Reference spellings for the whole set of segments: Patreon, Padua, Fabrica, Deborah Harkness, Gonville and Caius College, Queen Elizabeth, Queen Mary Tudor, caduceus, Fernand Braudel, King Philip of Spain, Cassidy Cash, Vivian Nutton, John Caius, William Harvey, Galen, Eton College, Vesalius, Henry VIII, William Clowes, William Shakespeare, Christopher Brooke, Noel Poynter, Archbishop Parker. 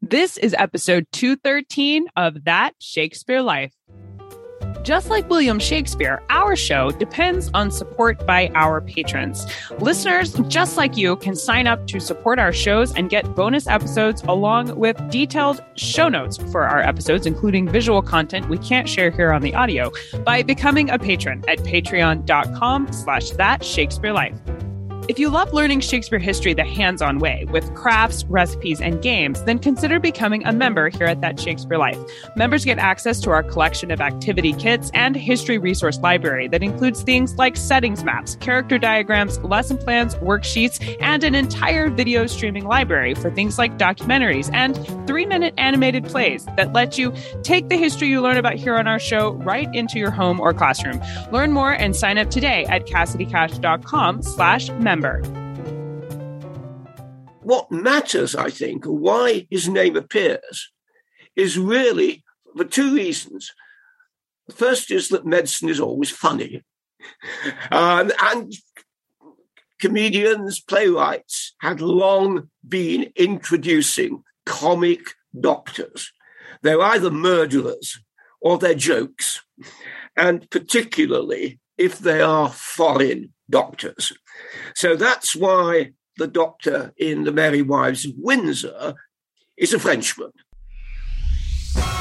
This is episode 213 of That Shakespeare Life. Just like William Shakespeare, our show depends on support by our patrons. Listeners just like you can sign up to support our shows and get bonus episodes along with detailed show notes for our episodes, including visual content we can't share here on the audio, by becoming a patron at patreon.com/thatshakespearelife. If you love learning Shakespeare history the hands-on way with crafts, recipes, and games, then consider becoming a member here at That Shakespeare Life. Members get access to our collection of activity kits and history resource library that includes things like settings maps, character diagrams, lesson plans, worksheets, and an entire video streaming library for things like documentaries and 3-minute animated plays that let you take the history you learn about here on our show right into your home or classroom. Learn more and sign up today at CassidyCash.com/member. What matters, I think, why his name appears, is really for two reasons. The first is that medicine is always funny. And comedians, playwrights had long been introducing comic doctors. They're either murderers or they're jokes, and particularly if they are foreign doctors. So that's why the doctor in The Merry Wives of Windsor is a Frenchman.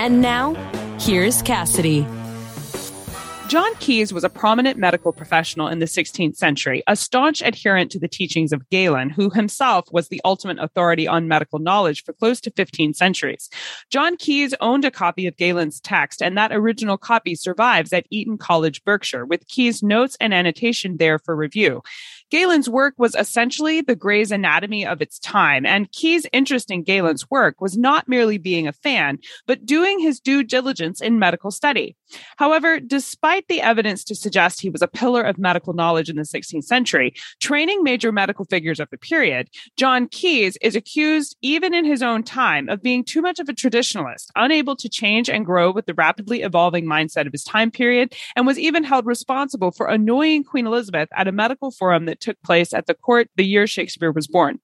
And now, here's Cassidy. John Caius was a prominent medical professional in the 16th century, a staunch adherent to the teachings of Galen, who himself was the ultimate authority on medical knowledge for close to 15 centuries. John Caius owned a copy of Galen's text, and that original copy survives at Eton College, Berkshire, with Caius' notes and annotation there for review. Galen's work was essentially the Gray's Anatomy of its time, and Caius' interest in Galen's work was not merely being a fan, but doing his due diligence in medical study. However, despite the evidence to suggest he was a pillar of medical knowledge in the 16th century, training major medical figures of the period, John Caius is accused, even in his own time, of being too much of a traditionalist, unable to change and grow with the rapidly evolving mindset of his time period, and was even held responsible for annoying Queen Elizabeth at a medical forum that took place at the court the year Shakespeare was born.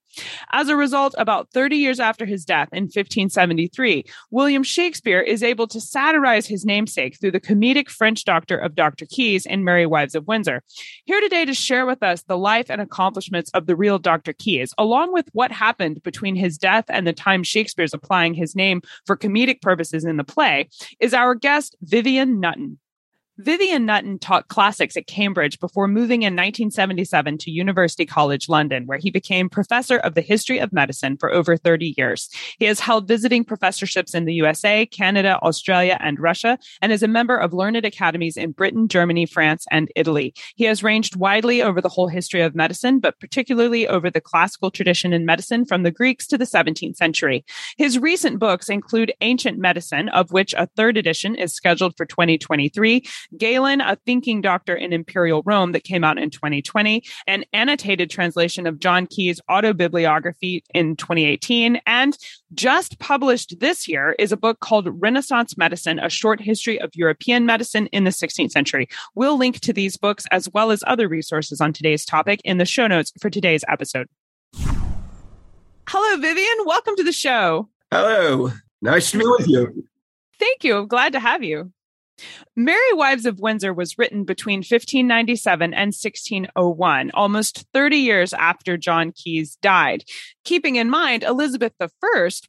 As a result, about 30 years after his death in 1573, William Shakespeare is able to satirize his namesake through the comedic French doctor of Dr. Caius in Merry Wives of Windsor. Here today to share with us the life and accomplishments of the real Dr. Caius, along with what happened between his death and the time Shakespeare's applying his name for comedic purposes in the play, is our guest Vivian Nutton. Vivian Nutton taught classics at Cambridge before moving in 1977 to University College London, where he became professor of the history of medicine for over 30 years. He has held visiting professorships in the USA, Canada, Australia, and Russia, and is a member of learned academies in Britain, Germany, France, and Italy. He has ranged widely over the whole history of medicine, but particularly over the classical tradition in medicine from the Greeks to the 17th century. His recent books include Ancient Medicine, of which a third edition is scheduled for 2023, Galen, A Thinking Doctor in Imperial Rome, that came out in 2020, an annotated translation of John Caius' autobibliography in 2018, and just published this year is a book called Renaissance Medicine, A Short History of European Medicine in the 16th Century. We'll link to these books as well as other resources on today's topic in the show notes for today's episode. Hello, Vivian. Welcome to the show. Hello. Nice to be with you. Thank you. I'm glad to have you. Merry Wives of Windsor was written between 1597 and 1601, almost 30 years after John Caius died. Keeping in mind, Elizabeth I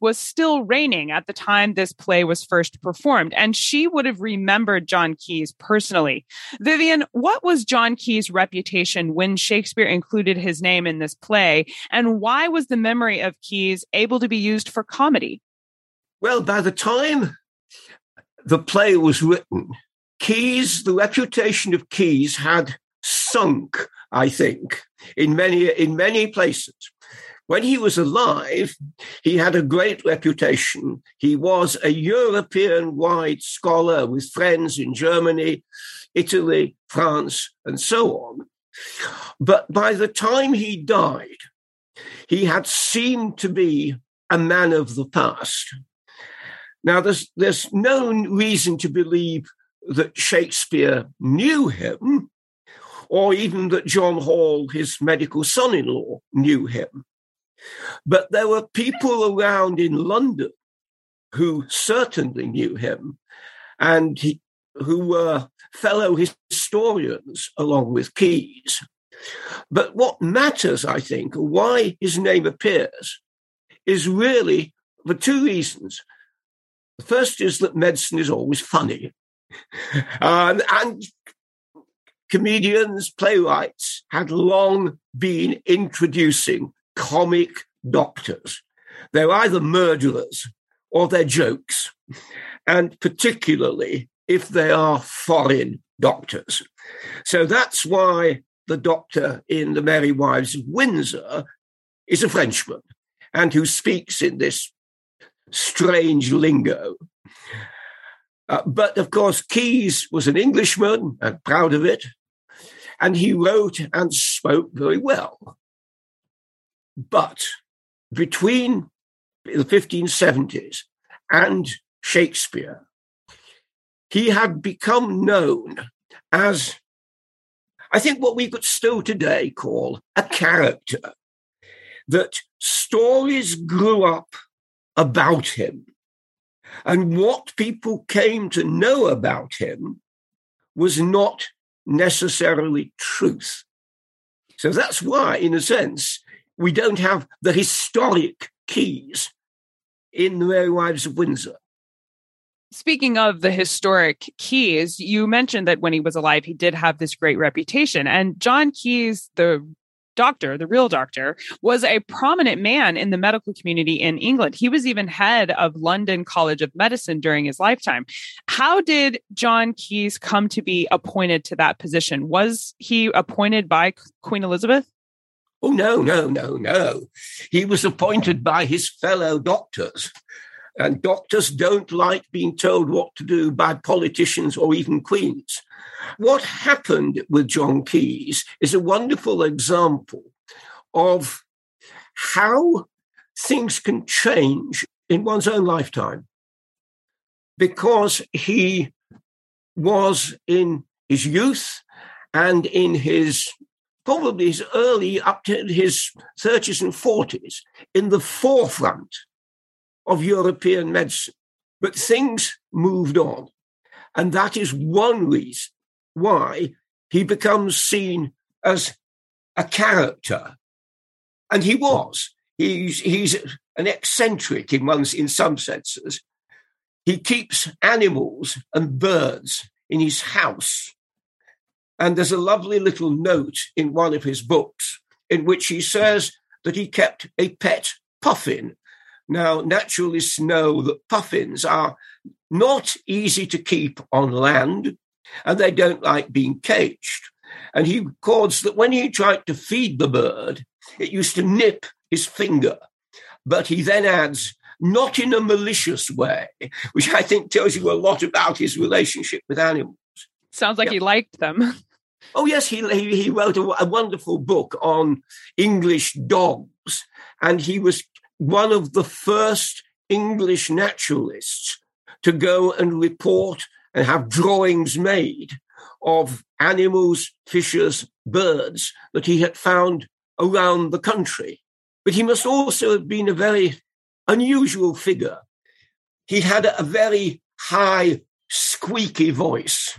was still reigning at the time this play was first performed, and she would have remembered John Caius personally. Vivian, what was John Caius' reputation when Shakespeare included his name in this play, and why was the memory of Caius able to be used for comedy? Well, by the time the play was written, Caius, the reputation of Caius had sunk, I think, in many places. When he was alive, he had a great reputation. He was a European-wide scholar with friends in Germany, Italy, France, and so on. But by the time he died, he had seemed to be a man of the past. Now, there's no reason to believe that Shakespeare knew him, or even that John Hall, his medical son-in-law, knew him. But there were people around in London who certainly knew him, and who were fellow historians along with Caius. But what matters, I think, why his name appears, is really for two reasons. The first is that medicine is always funny. And comedians, playwrights had long been introducing comic doctors. They're either murderers or they're jokes, and particularly if they are foreign doctors. So that's why the doctor in The Merry Wives of Windsor is a Frenchman and who speaks in this strange lingo. But of course, Caius was an Englishman and proud of it, and he wrote and spoke very well. But between the 1570s and Shakespeare, he had become known as, I think, what we could still today call a character, that stories grew up about him. And what people came to know about him was not necessarily truth. So that's why, in a sense, we don't have the historic Caius in The Merry Wives of Windsor. Speaking of the historic Caius, you mentioned that when he was alive, he did have this great reputation. And John Caius, the doctor, the real doctor, was a prominent man in the medical community in England. He was even head of London College of Medicine during his lifetime. How did John Caius come to be appointed to that position? Was he appointed by Queen Elizabeth? Oh, no. He was appointed by his fellow doctors. And doctors don't like being told what to do by politicians or even queens. What happened with John Caius is a wonderful example of how things can change in one's own lifetime. Because he was in his youth and in his probably his early, up to his 30s and 40s, in the forefront of European medicine. But things moved on. And that is one reason why he becomes seen as a character. And he was. He's an eccentric in some senses. He keeps animals and birds in his house. And there's a lovely little note in one of his books in which he says that he kept a pet puffin. Now, naturalists know that puffins are not easy to keep on land, and they don't like being caged. And he records that when he tried to feed the bird, it used to nip his finger. But he then adds, not in a malicious way, which I think tells you a lot about his relationship with animals. Sounds like he liked them. Oh, yes, he wrote a wonderful book on English dogs, and he was one of the first English naturalists to go and report and have drawings made of animals, fishes, birds that he had found around the country. But he must also have been a very unusual figure. He had a very high, squeaky voice.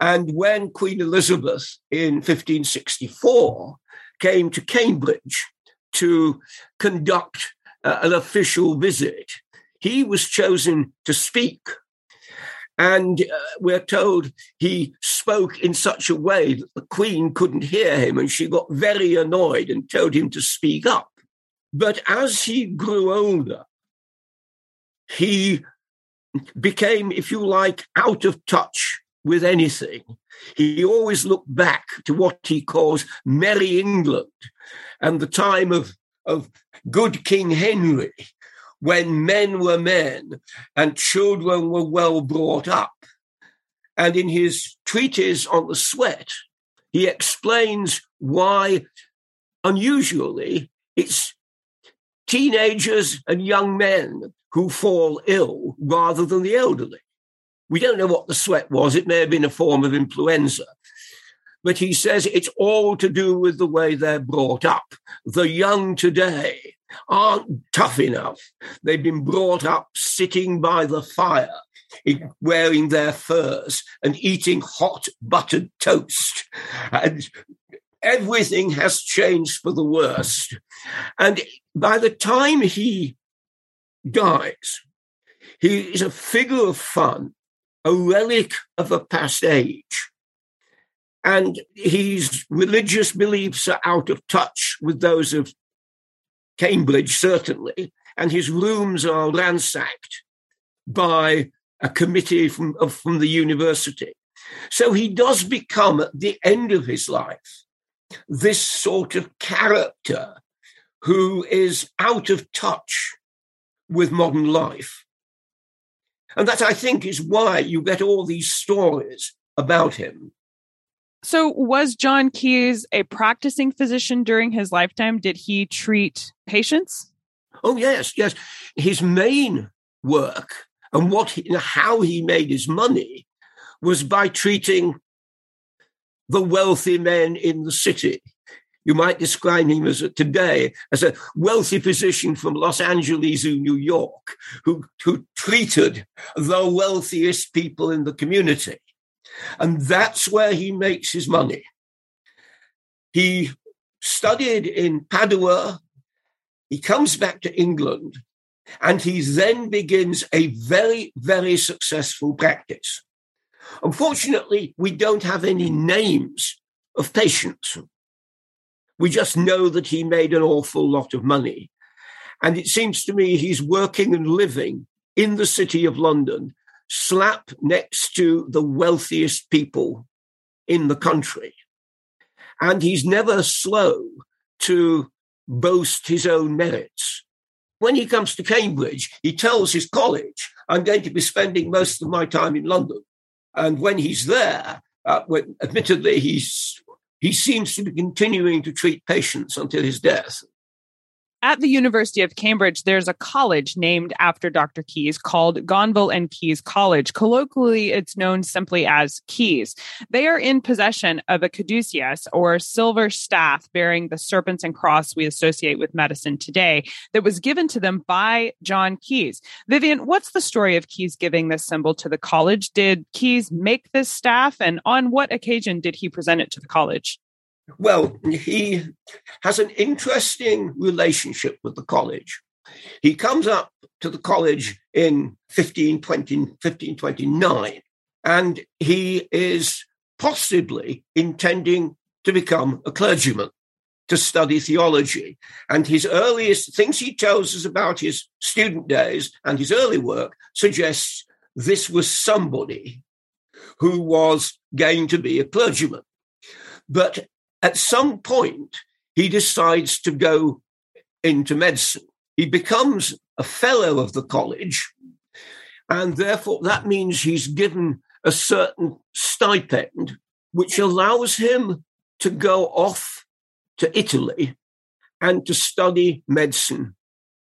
And when Queen Elizabeth in 1564 came to Cambridge to conduct an official visit, he was chosen to speak. And we're told he spoke in such a way that the Queen couldn't hear him, and she got very annoyed and told him to speak up. But as he grew older, he became, if you like, out of touch with anything. He always looked back to what he calls Merry England and the time of of good King Henry, when men were men and children were well brought up. And in his treatise on the sweat, he explains why, unusually, it's teenagers and young men who fall ill rather than the elderly. We don't know what the sweat was. It may have been a form of influenza. But he says it's all to do with the way they're brought up. The young today aren't tough enough. They've been brought up sitting by the fire, wearing their furs and eating hot buttered toast. And everything has changed for the worst. And by the time he dies, he is a figure of fun, a relic of a past age. And his religious beliefs are out of touch with those of Cambridge, certainly, and his rooms are ransacked by a committee from the university. So he does become, at the end of his life, this sort of character who is out of touch with modern life. And that, I think, is why you get all these stories about him. So was John Caius a practicing physician during his lifetime? Did he treat patients? Oh, yes, yes. His main work and how he made his money was by treating the wealthy men in the city. You might describe him as a wealthy physician from Los Angeles or New York who treated the wealthiest people in the community. And that's where he makes his money. He studied in Padua. He comes back to England, and he then begins a very, very successful practice. Unfortunately, we don't have any names of patients. We just know that he made an awful lot of money. And it seems to me he's working and living in the city of London, slap next to the wealthiest people in the country. And he's never slow to boast his own merits. When he comes to Cambridge, he tells his college, I'm going to be spending most of my time in London. And when he's there, admittedly, he seems to be continuing to treat patients until his death. At the University of Cambridge, there's a college named after Dr. Caius called Gonville and Caius College. Colloquially, it's known simply as Caius. They are in possession of a caduceus, or silver staff bearing the serpents and cross we associate with medicine today, that was given to them by John Caius. Vivian, what's the story of Caius giving this symbol to the college? Did Caius make this staff, and on what occasion did he present it to the college? Well, he has an interesting relationship with the college. He comes up to the college in 1529, and he is possibly intending to become a clergyman, to study theology. And his earliest things he tells us about his student days and his early work suggests this was somebody who was going to be a clergyman. But at some point, he decides to go into medicine. He becomes a fellow of the college, and therefore that means he's given a certain stipend, which allows him to go off to Italy and to study medicine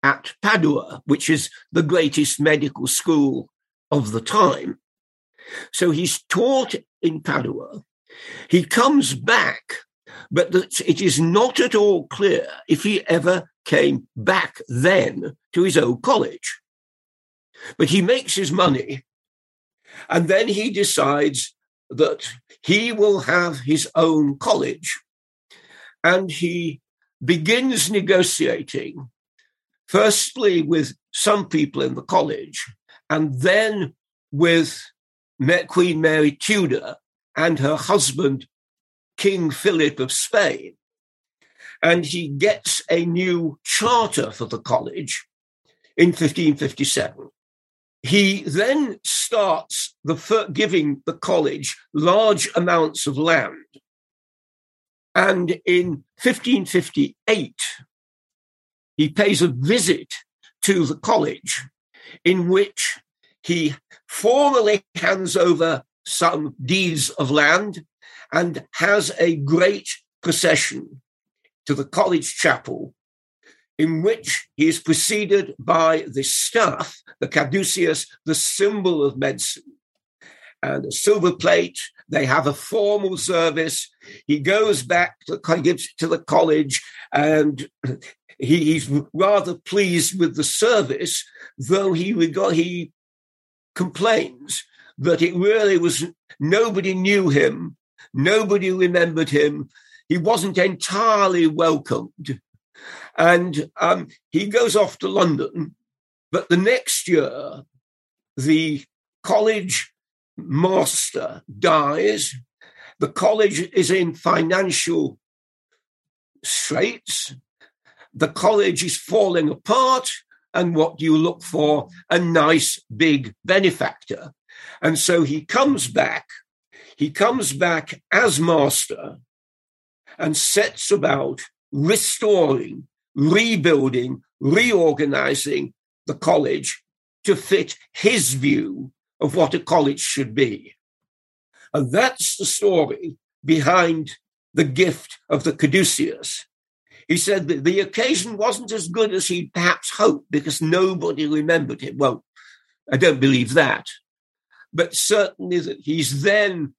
at Padua, which is the greatest medical school of the time. So he's taught in Padua. He comes back. But it is not at all clear if he ever came back then to his old college. But he makes his money, and then he decides that he will have his own college. And he begins negotiating, firstly with some people in the college, and then with Queen Mary Tudor and her husband, King Philip of Spain, and he gets a new charter for the college in 1557. He then starts giving the college large amounts of land. And in 1558, he pays a visit to the college in which he formally hands over some deeds of land and has a great procession to the college chapel, in which he is preceded by the staff, the caduceus, the symbol of medicine, and a silver plate. They have a formal service. He goes back to the college, and he's rather pleased with the service, though he complains that it really was, nobody knew him, nobody remembered him, he wasn't entirely welcomed. And he goes off to London, but the next year, the college master dies. The college is in financial straits. The college is falling apart. And what do you look for? A nice big benefactor. And so he comes back. He comes back as master and sets about restoring, rebuilding, reorganizing the college to fit his view of what a college should be. And that's the story behind the gift of the caduceus. He said that the occasion wasn't as good as he perhaps hoped because nobody remembered it. Well, I don't believe that. But certainly that he's then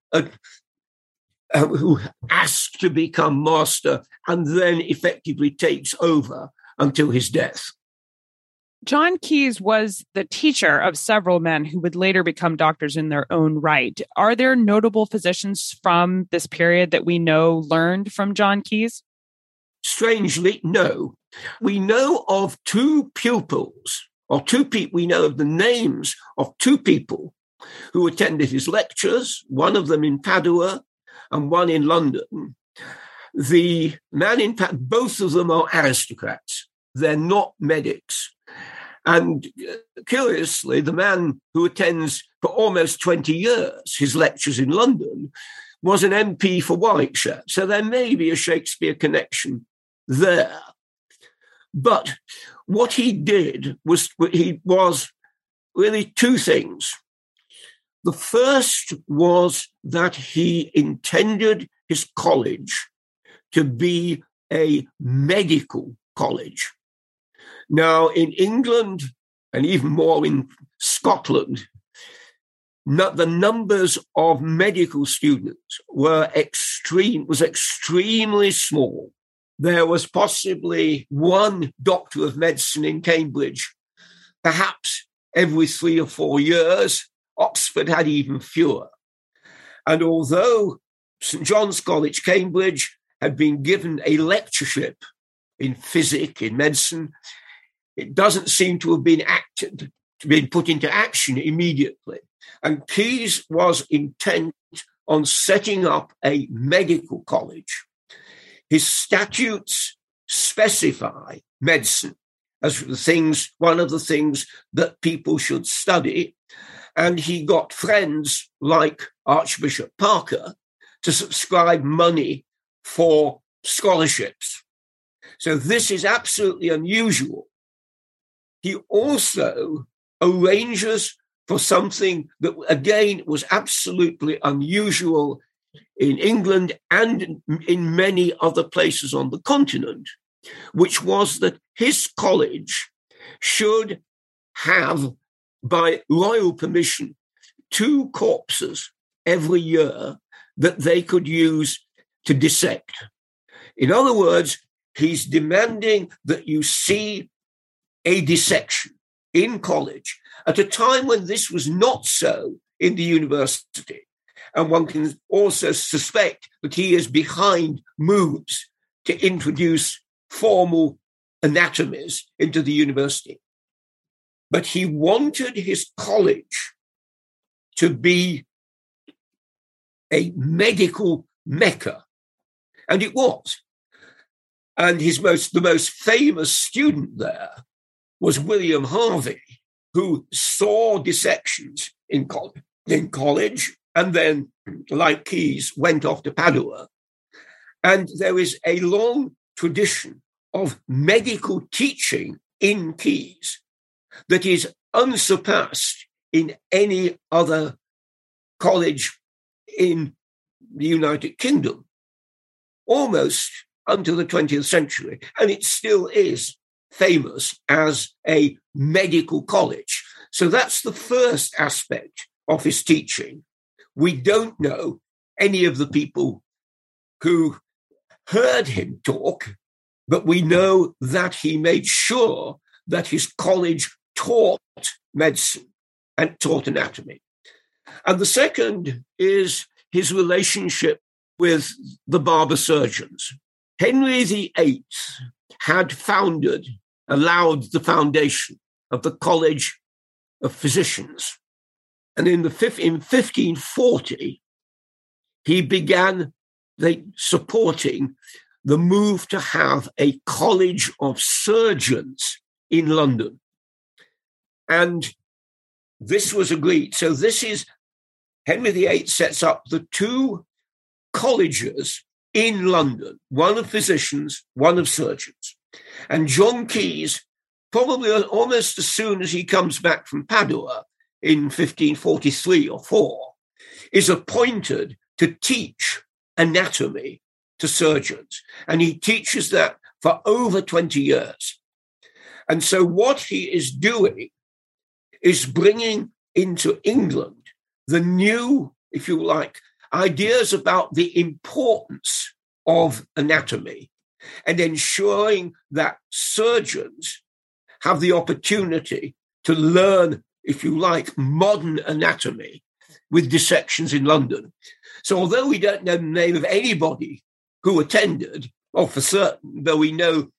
who asked to become master and then effectively takes over until his death. John Caius was the teacher of several men who would later become doctors in their own right. Are there notable physicians from this period that we know learned from John Caius? Strangely, no. We know of two pupils, or two people, we know of the names of two people who attended his lectures, one of them in Padua and one in London. The man in Padua, both of them are aristocrats. They're not medics. And curiously, the man who attends for almost 20 years his lectures in London was an MP for Warwickshire. So there may be a Shakespeare connection there. But what he did was he was really two things. The first was that he intended his college to be a medical college. Now, in England, and even more in Scotland, the numbers of medical students was extremely small. There was possibly one doctor of medicine in Cambridge, perhaps every 3 or 4 years. Oxford had even fewer. And although St. John's College, Cambridge, had been given a lectureship in physic, in medicine, it doesn't seem to have been put into action immediately. And Caius was intent on setting up a medical college. His statutes specify medicine as one of the things that people should study. And he got friends like Archbishop Parker to subscribe money for scholarships. So this is absolutely unusual. He also arranges for something that, again, was absolutely unusual in England and in many other places on the continent, which was that his college should have, by royal permission, 2 corpses every year that they could use to dissect. In other words, he's demanding that you see a dissection in college at a time when this was not so in the university. And one can also suspect that he is behind moves to introduce formal anatomies into the university. But he wanted his college to be a medical mecca. And it was. And the most famous student there was William Harvey, who saw dissections in college and then, like Caius, went off to Padua. And there is a long tradition of medical teaching in Caius that is unsurpassed in any other college in the United Kingdom, almost until the 20th century. And it still is famous as a medical college. So that's the first aspect of his teaching. We don't know any of the people who heard him talk, but we know that he made sure that his college taught medicine and taught anatomy. And the second is his relationship with the barber surgeons. Henry VIII had allowed the foundation of the College of Physicians. And in 1540, he began supporting the move to have a College of Surgeons in London. And this was agreed. So this is, Henry VIII sets up the two colleges in London, one of physicians, one of surgeons. And John Caius, probably almost as soon as he comes back from Padua in 1543 or 4, is appointed to teach anatomy to surgeons. And he teaches that for over 20 years. And so what he is doing is bringing into England the new, if you like, ideas about the importance of anatomy and ensuring that surgeons have the opportunity to learn, if you like, modern anatomy with dissections in London. So although we don't know the name of anybody who attended, or for certain, though we know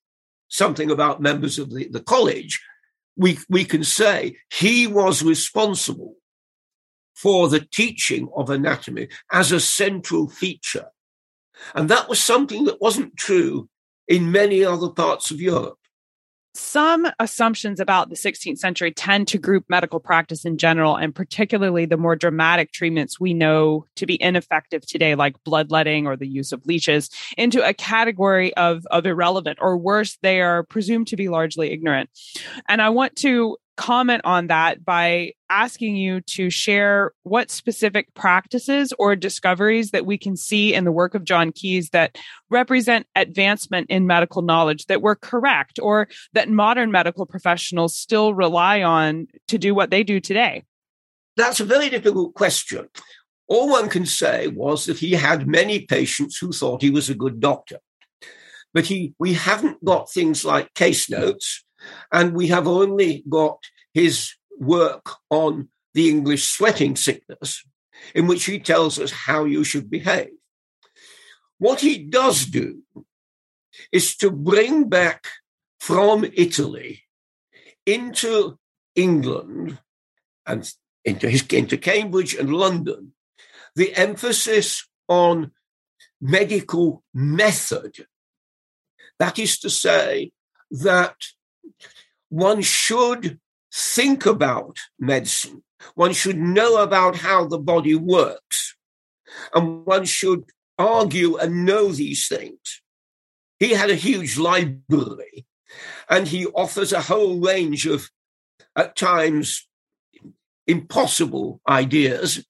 something about members of the college, we can say he was responsible for the teaching of anatomy as a central feature. And that was something that wasn't true in many other parts of Europe. Some assumptions about the 16th century tend to group medical practice in general, and particularly the more dramatic treatments we know to be ineffective today, like bloodletting or the use of leeches, into a category of irrelevant, or worse, they are presumed to be largely ignorant. And I want to comment on that by asking you to share what specific practices or discoveries that we can see in the work of John Caius that represent advancement in medical knowledge that were correct, or that modern medical professionals still rely on to do what they do today? That's a very difficult question. All one can say was that he had many patients who thought he was a good doctor. But we haven't got things like case notes, and we have only got his work on the English sweating sickness, in which he tells us how you should behave. What he does do is to bring back from Italy into England and into Cambridge and London the emphasis on medical method. That is to say that one should think about medicine. One should know about how the body works. And one should argue and know these things. He had a huge library, and he offers a whole range of, at times, impossible ideas.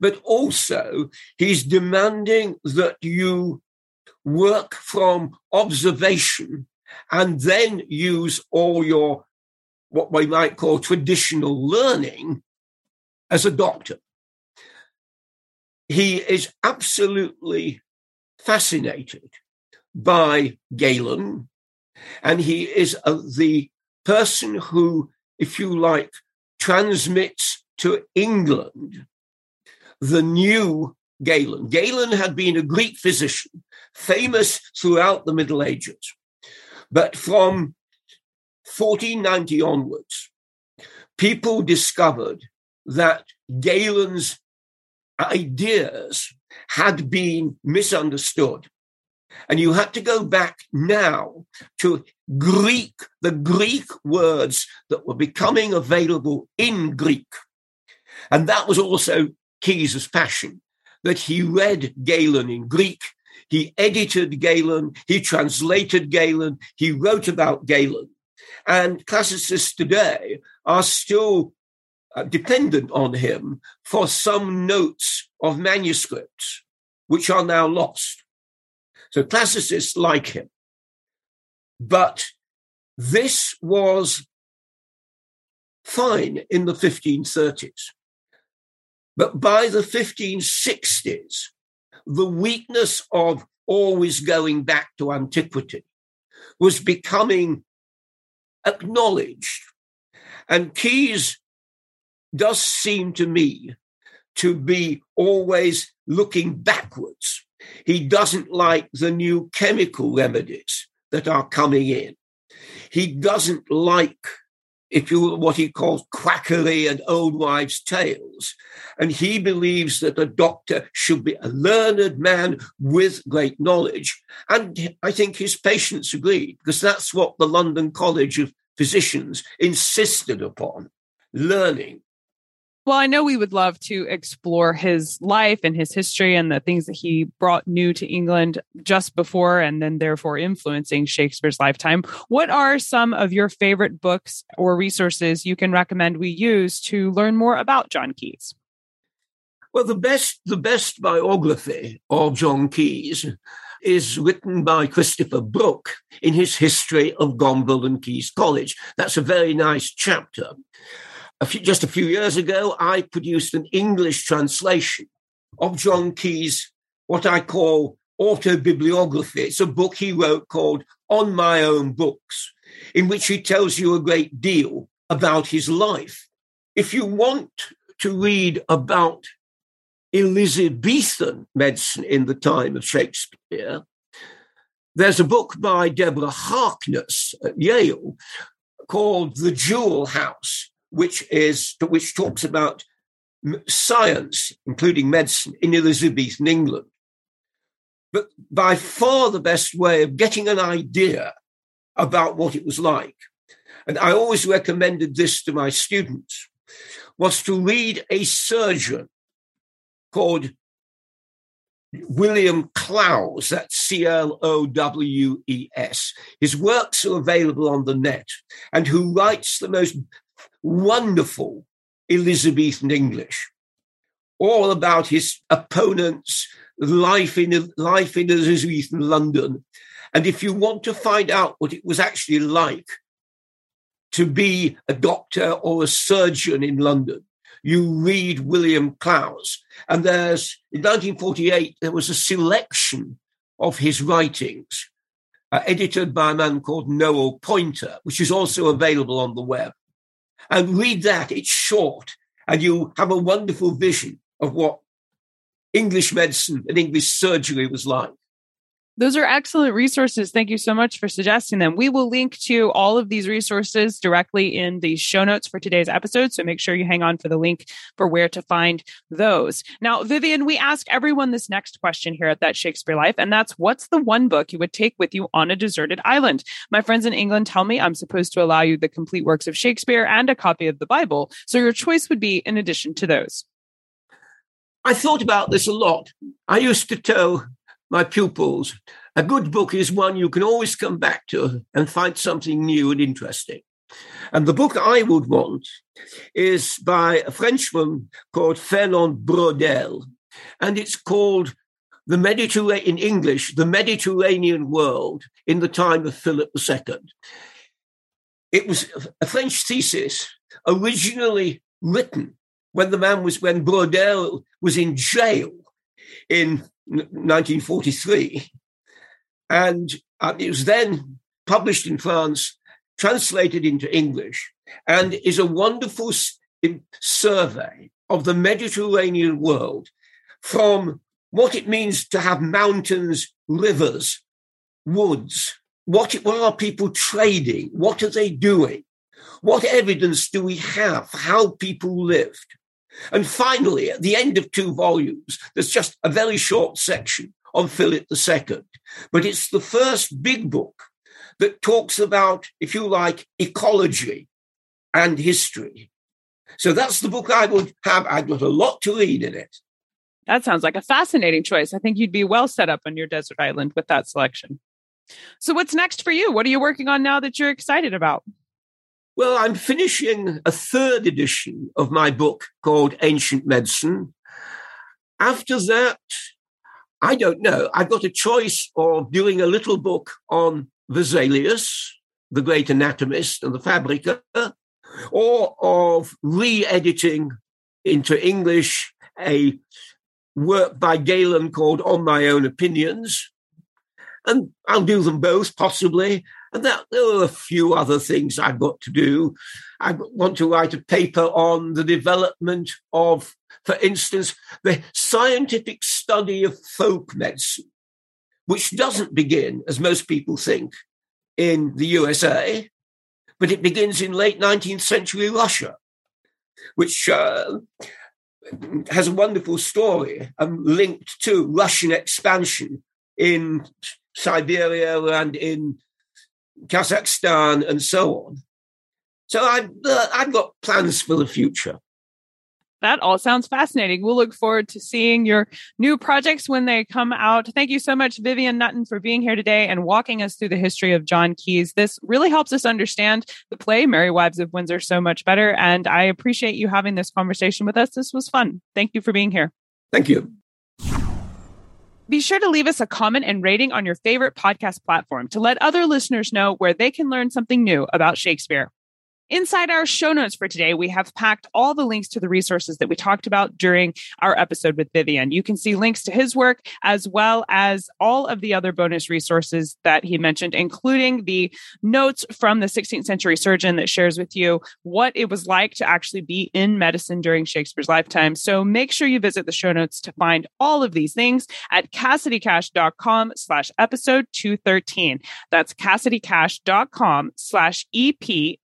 But also, he's demanding that you work from observation and then use all your, what we might call, traditional learning as a doctor. He is absolutely fascinated by Galen, and he is the person who, if you like, transmits to England the new Galen. Galen had been a Greek physician, famous throughout the Middle Ages. But from 1490 onwards, people discovered that Galen's ideas had been misunderstood. And you had to go back now to the Greek words that were becoming available in Greek. And that was also Caius's passion, that he read Galen in Greek. He edited Galen. He translated Galen. He wrote about Galen. And classicists today are still dependent on him for some notes of manuscripts, which are now lost. So classicists like him. But this was fine in the 1530s. But by the 1560s, the weakness of always going back to antiquity was becoming acknowledged. And Caius does seem to me to be always looking backwards. He doesn't like the new chemical remedies that are coming in. He doesn't like, if you will, what he calls quackery and old wives' tales. And he believes that a doctor should be a learned man with great knowledge. And I think his patients agreed, because that's what the London College of Physicians insisted upon, learning. Well, I know we would love to explore his life and his history and the things that he brought new to England just before and then therefore influencing Shakespeare's lifetime. What are some of your favorite books or resources you can recommend we use to learn more about John Caius? Well, the best biography of John Caius is written by Christopher Brooke in his History of Gonville and Caius College. That's a very nice chapter. Just a few years ago, I produced an English translation of John Caius, what I call autobibliography. It's a book he wrote called On My Own Books, in which he tells you a great deal about his life. If you want to read about Elizabethan medicine in the time of Shakespeare, there's a book by Deborah Harkness at Yale called The Jewel House, which talks about science, including medicine, in Elizabethan England. But by far the best way of getting an idea about what it was like, and I always recommended this to my students, was to read a surgeon called William Clowes, that's Clowes. His works are available on the net, and who writes the most wonderful Elizabethan English, all about his opponents, life in Elizabethan London. And if you want to find out what it was actually like to be a doctor or a surgeon in London, you read William Clowes. And in 1948, there was a selection of his writings, edited by a man called Noel Poynter, which is also available on the web. And read that, it's short, and you have a wonderful vision of what English medicine and English surgery was like. Those are excellent resources. Thank you so much for suggesting them. We will link to all of these resources directly in the show notes for today's episode, so make sure you hang on for the link for where to find those. Now, Vivian, we ask everyone this next question here at That Shakespeare Life, and that's, what's the one book you would take with you on a deserted island? My friends in England tell me I'm supposed to allow you the complete works of Shakespeare and a copy of the Bible, so your choice would be in addition to those. I thought about this a lot. I used to tell my pupils, a good book is one you can always come back to and find something new and interesting. And the book I would want is by a Frenchman called Fernand Braudel, and it's called The Mediterranean World in the Time of Philip II. It was a French thesis originally written when Braudel was in jail in 1943, and it was then published in France, translated into English, and is a wonderful survey of the Mediterranean world from what it means to have mountains, rivers, woods. What are people trading? What are they doing? What evidence do we have for how people lived? And finally, at the end of two volumes, there's just a very short section on Philip II. But it's the first big book that talks about, if you like, ecology and history. So that's the book I would have. I've got a lot to read in it. That sounds like a fascinating choice. I think you'd be well set up on your desert island with that selection. So what's next for you? What are you working on now that you're excited about? Well, I'm finishing a third edition of my book called Ancient Medicine. After that, I don't know. I've got a choice of doing a little book on Vesalius, the great anatomist, and the Fabrica, or of re-editing into English a work by Galen called On My Own Opinions. And I'll do them both, possibly. And there are a few other things I've got to do. I want to write a paper on the development of, for instance, the scientific study of folk medicine, which doesn't begin, as most people think, in the USA, but it begins in late 19th century Russia, which has a wonderful story linked to Russian expansion in Siberia and in Kazakhstan and so on. So I've got plans for the future. That all sounds fascinating. We'll look forward to seeing your new projects when they come out. Thank you so much, Vivian Nutton, for being here today and walking us through the history of John Caius. This really helps us understand the play Merry Wives of Windsor so much better. And I appreciate you having this conversation with us. This was fun. Thank you for being here. Thank you. Be sure to leave us a comment and rating on your favorite podcast platform to let other listeners know where they can learn something new about Shakespeare. Inside our show notes for today, we have packed all the links to the resources that we talked about during our episode with Vivian. You can see links to his work, as well as all of the other bonus resources that he mentioned, including the notes from the 16th century surgeon that shares with you what it was like to actually be in medicine during Shakespeare's lifetime. So make sure you visit the show notes to find all of these things at CassidyCash.com/episode213. That's CassidyCash.com/EP213.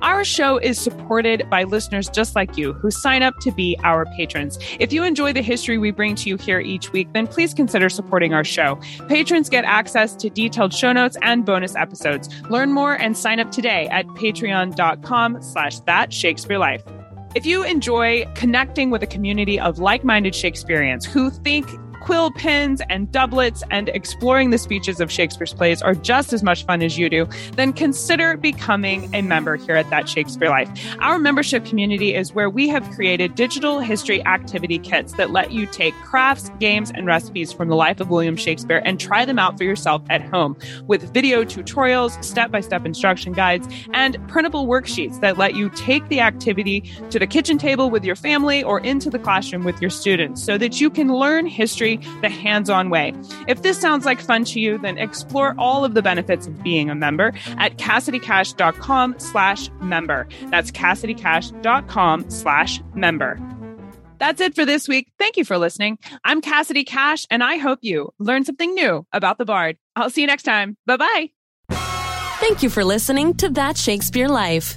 Our show is supported by listeners just like you who sign up to be our patrons. If you enjoy the history we bring to you here each week, then please consider supporting our show. Patrons get access to detailed show notes and bonus episodes. Learn more and sign up today at patreon.com/thatshakespearelife. If you enjoy connecting with a community of like-minded Shakespeareans who think quill pens and doublets and exploring the speeches of Shakespeare's plays are just as much fun as you do, then consider becoming a member here at That Shakespeare Life. Our membership community is where we have created digital history activity kits that let you take crafts, games, and recipes from the life of William Shakespeare and try them out for yourself at home with video tutorials, step-by-step instruction guides, and printable worksheets that let you take the activity to the kitchen table with your family or into the classroom with your students so that you can learn history the hands-on way. If this sounds like fun to you, then explore all of the benefits of being a member at CassidyCash.com/member. That's CassidyCash.com/member. That's it for this week. Thank you for listening. I'm Cassidy Cash, and I hope you learned something new about the Bard. I'll see you next time. Bye-bye. Thank you for listening to That Shakespeare Life.